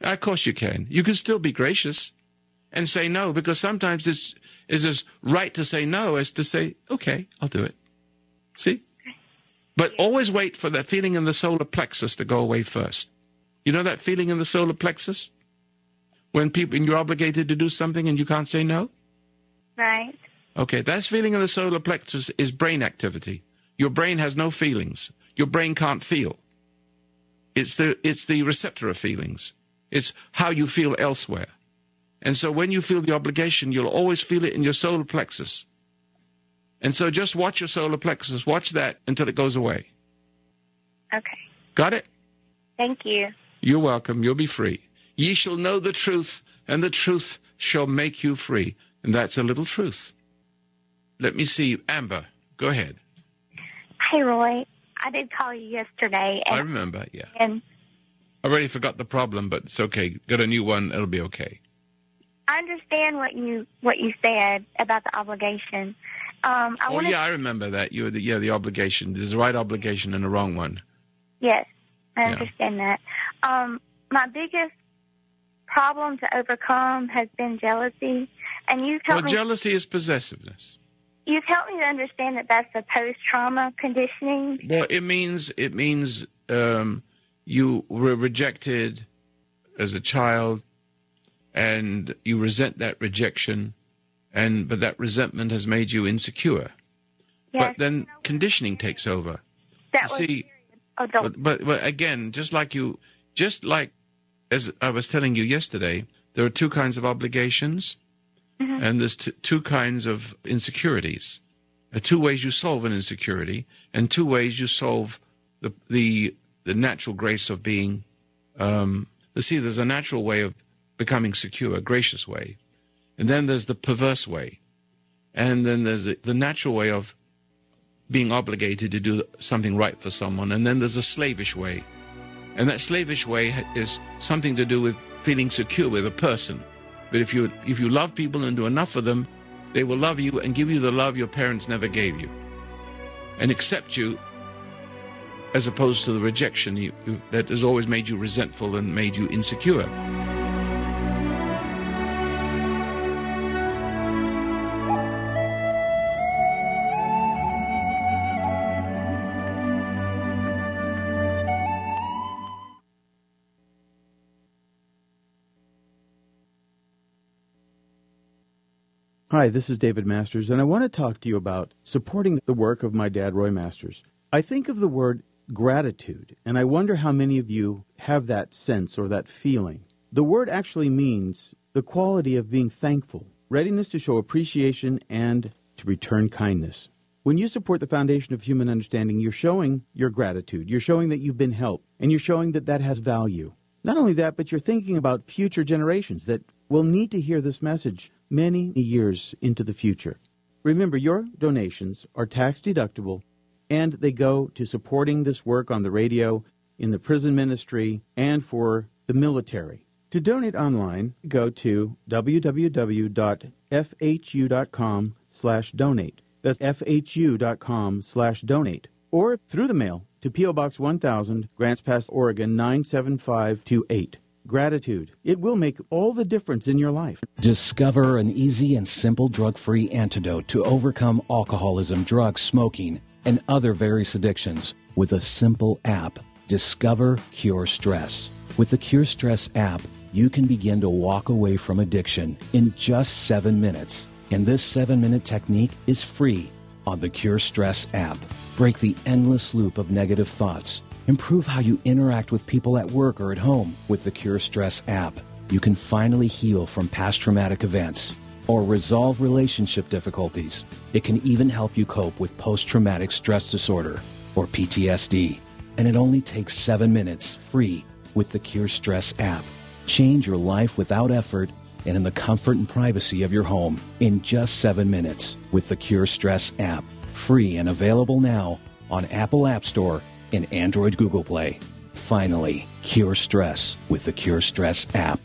Of course you can. You can still be gracious and say no, because sometimes it's as right to say no as to say, okay, I'll do it. See? Okay. But always wait for that feeling in the solar plexus to go away first. You know that feeling in the solar plexus? When you're obligated to do something and you can't say no? Right. Okay, that feeling in the solar plexus is brain activity. Your brain has no feelings. Your brain can't feel. It's the receptor of feelings. It's how you feel elsewhere. And so when you feel the obligation, you'll always feel it in your solar plexus. And so just watch your solar plexus. Watch that until it goes away. Okay. Got it? Thank you. You're welcome. You'll be free. Ye shall know the truth, and the truth shall make you free. And that's a little truth. Let me see. Amber, go ahead. Hey, Roy. I did call you yesterday. I remember, yeah. And I already forgot the problem, but it's okay. Got a new one. It'll be okay. I understand what you said about the obligation. I remember that. The obligation. There's a right obligation and a wrong one. Yes, I understand that. My biggest problem to overcome has been jealousy, and you've helped me. Well, jealousy is possessiveness. You've helped me to understand that that's the post-trauma conditioning. Well, it means you were rejected as a child, and you resent that rejection, but that resentment has made you insecure. Yes, but then conditioning takes over. That was serious. But again, just like as I was telling you yesterday, there are two kinds of obligations. Mm-hmm. And there's two kinds of insecurities. Two ways you solve an insecurity, and two ways you solve the natural grace of being. There's a natural way of becoming secure, a gracious way, and then there's the perverse way, and then there's the natural way of being obligated to do something right for someone, and then there's a slavish way, and that slavish way is something to do with feeling secure with a person. But if you love people and do enough for them, they will love you and give you the love your parents never gave you, and accept you, as opposed to the rejection that has always made you resentful and made you insecure. Hi, this is David Masters, and I want to talk to you about supporting the work of my dad, Roy Masters. I think of the word gratitude, and I wonder how many of you have that sense or that feeling. The word actually means the quality of being thankful, readiness to show appreciation, and to return kindness. When you support the Foundation of Human Understanding, you're showing your gratitude. You're showing that you've been helped, and you're showing that that has value. Not only that, but you're thinking about future generations that will need to hear this message many years into the future. Remember, your donations are tax-deductible, and they go to supporting this work on the radio, in the prison ministry, and for the military. To donate online, go to www.fhu.com/donate. That's fhu.com/donate. Or through the mail to P.O. Box 1000, Grants Pass, Oregon 97528. Gratitude. It will make all the difference in your life. Discover an easy and simple drug-free antidote to overcome alcoholism, drugs, smoking, and other various addictions with a simple app. Discover Cure Stress. With the Cure Stress app, you can begin to walk away from addiction in just 7 minutes. And this 7-minute technique is free on the Cure Stress app. Break the endless loop of negative thoughts. Improve how you interact with people at work or at home with the Cure Stress app. You can finally heal from past traumatic events or resolve relationship difficulties. It can even help you cope with post-traumatic stress disorder or PTSD. And it only takes 7 minutes free with the Cure Stress app. Change your life without effort and in the comfort and privacy of your home in just 7 minutes with the Cure Stress app. Free and available now on Apple App Store, in Android Google Play. Finally, cure stress with the Cure Stress app.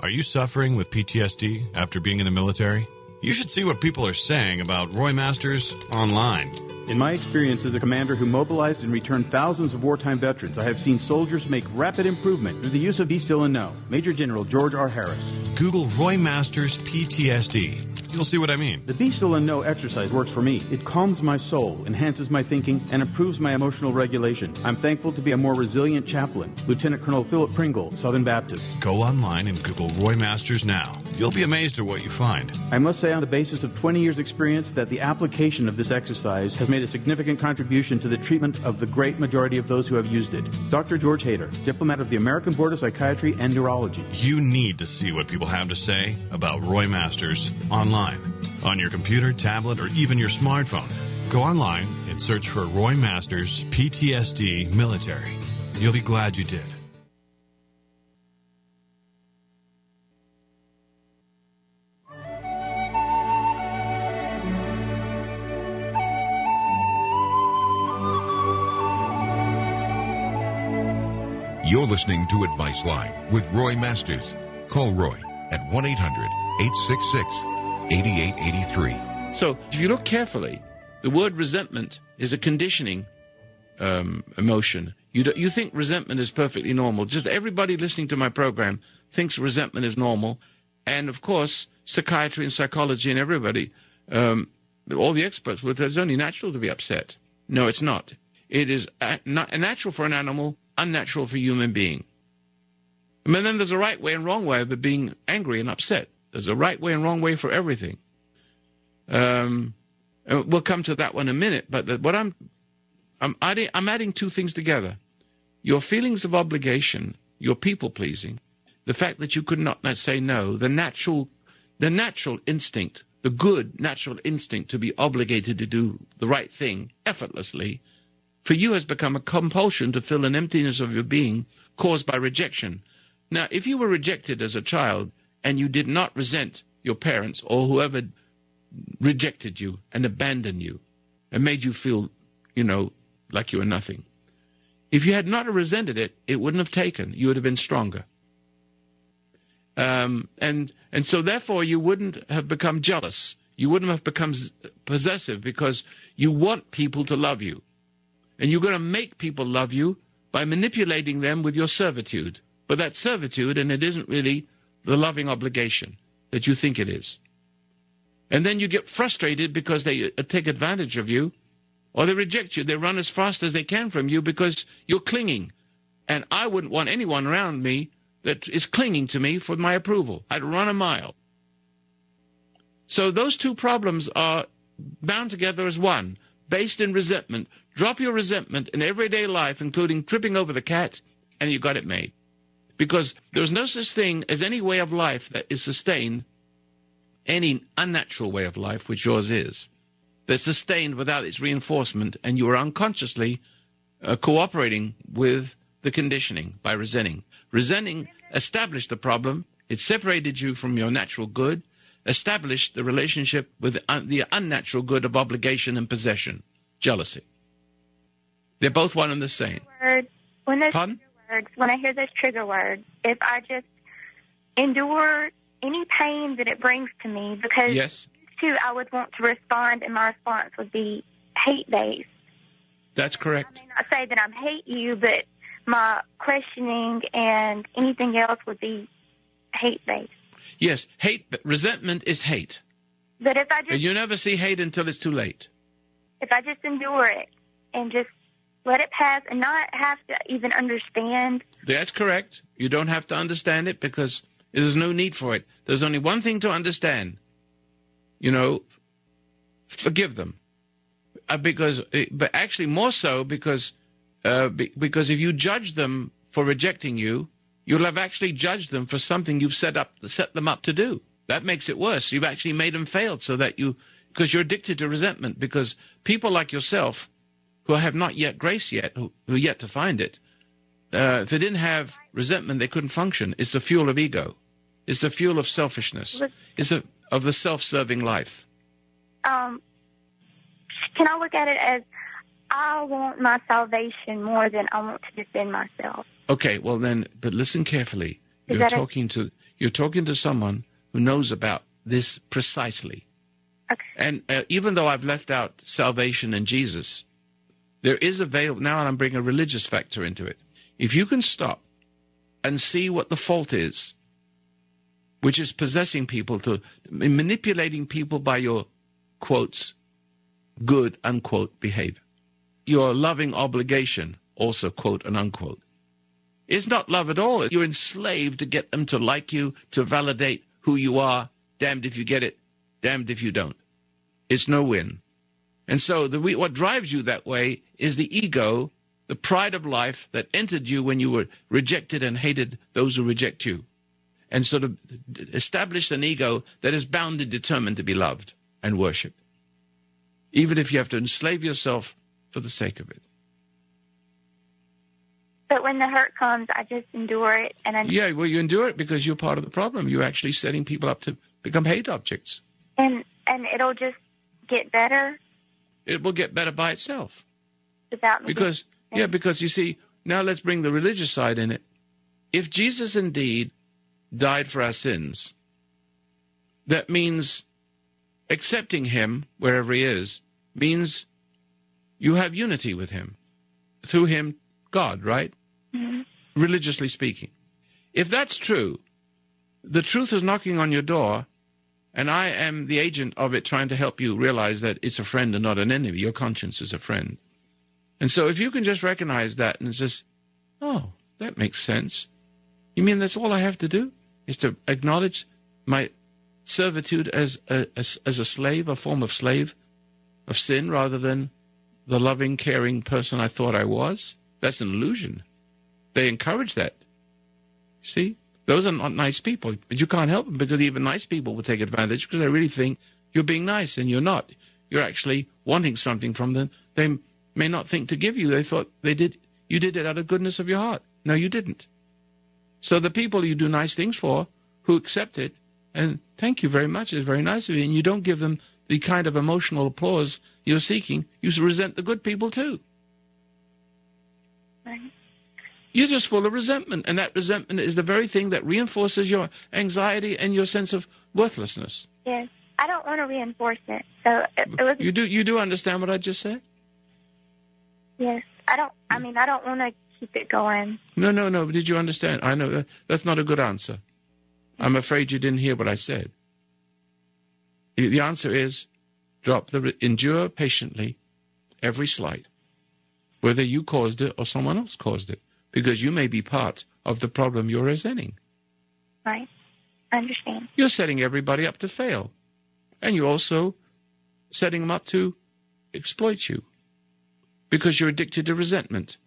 Are you suffering with PTSD after being in the military? You should see what people are saying about Roy Masters online. In my experience as a commander who mobilized and returned thousands of wartime veterans, I have seen soldiers make rapid improvement through the use of Be Still and Know. Major General George R. Harris. Google Roy Masters PTSD. You'll see what I mean. The Be Still and Know exercise works for me. It calms my soul, enhances my thinking, and improves my emotional regulation. I'm thankful to be a more resilient chaplain. Lieutenant Colonel Philip Pringle, Southern Baptist. Go online and Google Roy Masters now. You'll be amazed at what you find. I must say on the basis of 20 years' experience that the application of this exercise has made a significant contribution to the treatment of the great majority of those who have used it. Dr. George Hader, diplomat of the American Board of Psychiatry and Neurology. You need to see what people have to say about Roy Masters online, on your computer, tablet, or even your smartphone. Go online and search for Roy Masters PTSD Military. You'll be glad you did. You're listening to Advice Line with Roy Masters. Call Roy at 1-800-866-8883. So if you look carefully, the word resentment is a conditioning emotion. You think resentment is perfectly normal. Just everybody listening to my program thinks resentment is normal. And, of course, psychiatry and psychology and everybody, all the experts, well, it's only natural to be upset. No, it's not. It is natural for an animal, unnatural for a human being. And then there's a right way and wrong way of being angry and upset. There's a right way and wrong way for everything. We'll come to that one in a minute, but I'm adding two things together. Your feelings of obligation, your people-pleasing, the fact that you could not say no, the natural instinct, the good natural instinct to be obligated to do the right thing effortlessly, for you has become a compulsion to fill an emptiness of your being caused by rejection. Now, if you were rejected as a child and you did not resent your parents or whoever rejected you and abandoned you and made you feel, like you were nothing, if you had not resented it, it wouldn't have taken. You would have been stronger. And so, therefore, you wouldn't have become jealous. You wouldn't have become possessive because you want people to love you. And you're going to make people love you by manipulating them with your servitude. But that's servitude, and it isn't really the loving obligation that you think it is. And then you get frustrated because they take advantage of you, or they reject you. They run as fast as they can from you because you're clinging. And I wouldn't want anyone around me that is clinging to me for my approval. I'd run a mile. So those two problems are bound together as one, based in resentment. Drop your resentment in everyday life, including tripping over the cat, and you got it made. Because there's no such thing as any way of life that is sustained, any unnatural way of life, which yours is, that's sustained without its reinforcement, and you are unconsciously cooperating with the conditioning by resenting. Resenting established the problem. It separated you from your natural good, established the relationship with the unnatural good of obligation and possession, jealousy. They're both one and the same. Pardon? When I hear those trigger words, if I just endure any pain that it brings to me, because yes, too, I would want to respond, and my response would be hate-based. That's correct. I may not say that I hate you, but my questioning and anything else would be hate-based. Yes, hate, but resentment is hate. But if I just... And you never see hate until it's too late. If I just endure it and just... let it pass and not have to even understand. That's correct. You don't have to understand it because there's no need for it. There's only one thing to understand. Forgive them. Because if you judge them for rejecting you, you'll have actually judged them for something you've set them up to do. That makes it worse. You've actually made them fail because you're addicted to resentment, because people like yourself who have not yet grace yet, who are yet to find it, if they didn't have resentment, they couldn't function. It's the fuel of ego. It's the fuel of selfishness. It's of the self-serving life. Can I look at it as I want my salvation more than I want to defend myself. Okay, well then, but listen carefully. You're talking to someone who knows about this precisely. Okay. And even though I've left out salvation and Jesus, there is available now, and I'm bringing a religious factor into it. If you can stop and see what the fault is, which is possessing people, to manipulating people by your quotes, good unquote behavior, your loving obligation, also quote and unquote, is not love at all. You're enslaved to get them to like you, to validate who you are. Damned if you get it, damned if you don't. It's no win. And so what drives you that way is the ego, the pride of life that entered you when you were rejected and hated those who reject you, and sort of established an ego that is bound and determined to be loved and worshipped, even if you have to enslave yourself for the sake of it. But when the hurt comes, I just endure it. Yeah, well, you endure it because you're part of the problem. You're actually setting people up to become hate objects. And it'll just get better? It will get better by itself. Because you see, now let's bring the religious side in it. If Jesus indeed died for our sins, that means accepting him wherever he is means you have unity with him. Through him, God, right? Mm-hmm. Religiously speaking. If that's true, the truth is knocking on your door, and I am the agent of it trying to help you realize that it's a friend and not an enemy. Your conscience is a friend. And so if you can just recognize that and just, oh, that makes sense. You mean that's all I have to do is to acknowledge my servitude as a slave, a form of slave of sin, rather than the loving, caring person I thought I was? That's an illusion. They encourage that. See? Those are not nice people. But you can't help them, because even nice people will take advantage, because they really think you're being nice, and you're not. You're actually wanting something from them they may not think to give you. They thought you did it out of goodness of your heart. No, you didn't. So the people you do nice things for, who accept it, and thank you very much, it's very nice of you, and you don't give them the kind of emotional applause you're seeking, you resent the good people too. You're just full of resentment, and that resentment is the very thing that reinforces your anxiety and your sense of worthlessness. Yes, I don't want to reinforce it. So it was. You do understand what I just said? Yes, I don't want to keep it going. No. Did you understand? I know that's not a good answer. I'm afraid you didn't hear what I said. The answer is, endure patiently every slight, whether you caused it or someone else caused it, because you may be part of the problem you're resenting. Right. I understand. You're setting everybody up to fail, and you're also setting them up to exploit you, because you're addicted to resentment.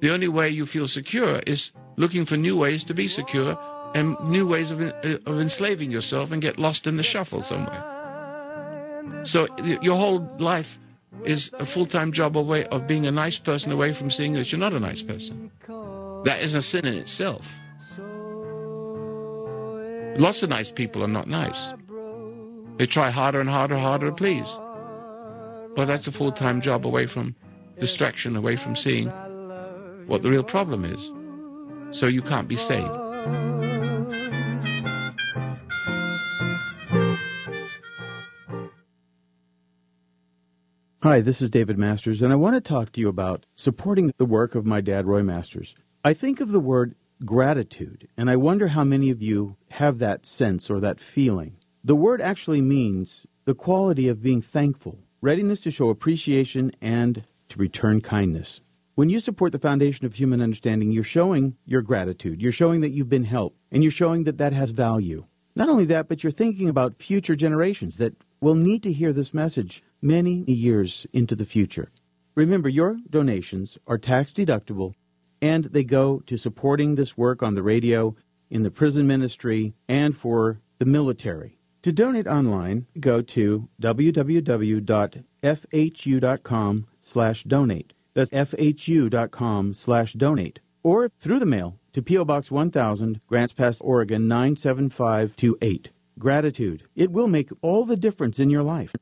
The only way you feel secure is looking for new ways to be secure and new ways of enslaving yourself and get lost in the shuffle somewhere. So your whole life is a full-time job away of being a nice person, away from seeing that you're not a nice person. That is a sin in itself. Lots of nice people are not nice. They try harder and harder and harder to please. But that's a full-time job away from distraction, away from seeing what the real problem is. So you can't be saved. Hi, this is David Masters, and I want to talk to you about supporting the work of my dad, Roy Masters. I think of the word gratitude, and I wonder how many of you have that sense or that feeling. The word actually means the quality of being thankful, readiness to show appreciation, and to return kindness. When you support the Foundation of Human Understanding, you're showing your gratitude. You're showing that you've been helped, and you're showing that that has value. Not only that, but you're thinking about future generations that will need to hear this message many years into the future. Remember, your donations are tax-deductible, and they go to supporting this work on the radio, in the prison ministry, and for the military. To donate online, go to www.fhu.com/donate. That's fhu.com/donate. Or through the mail to P.O. Box 1000, Grants Pass, Oregon 97528. Gratitude. It will make all the difference in your life.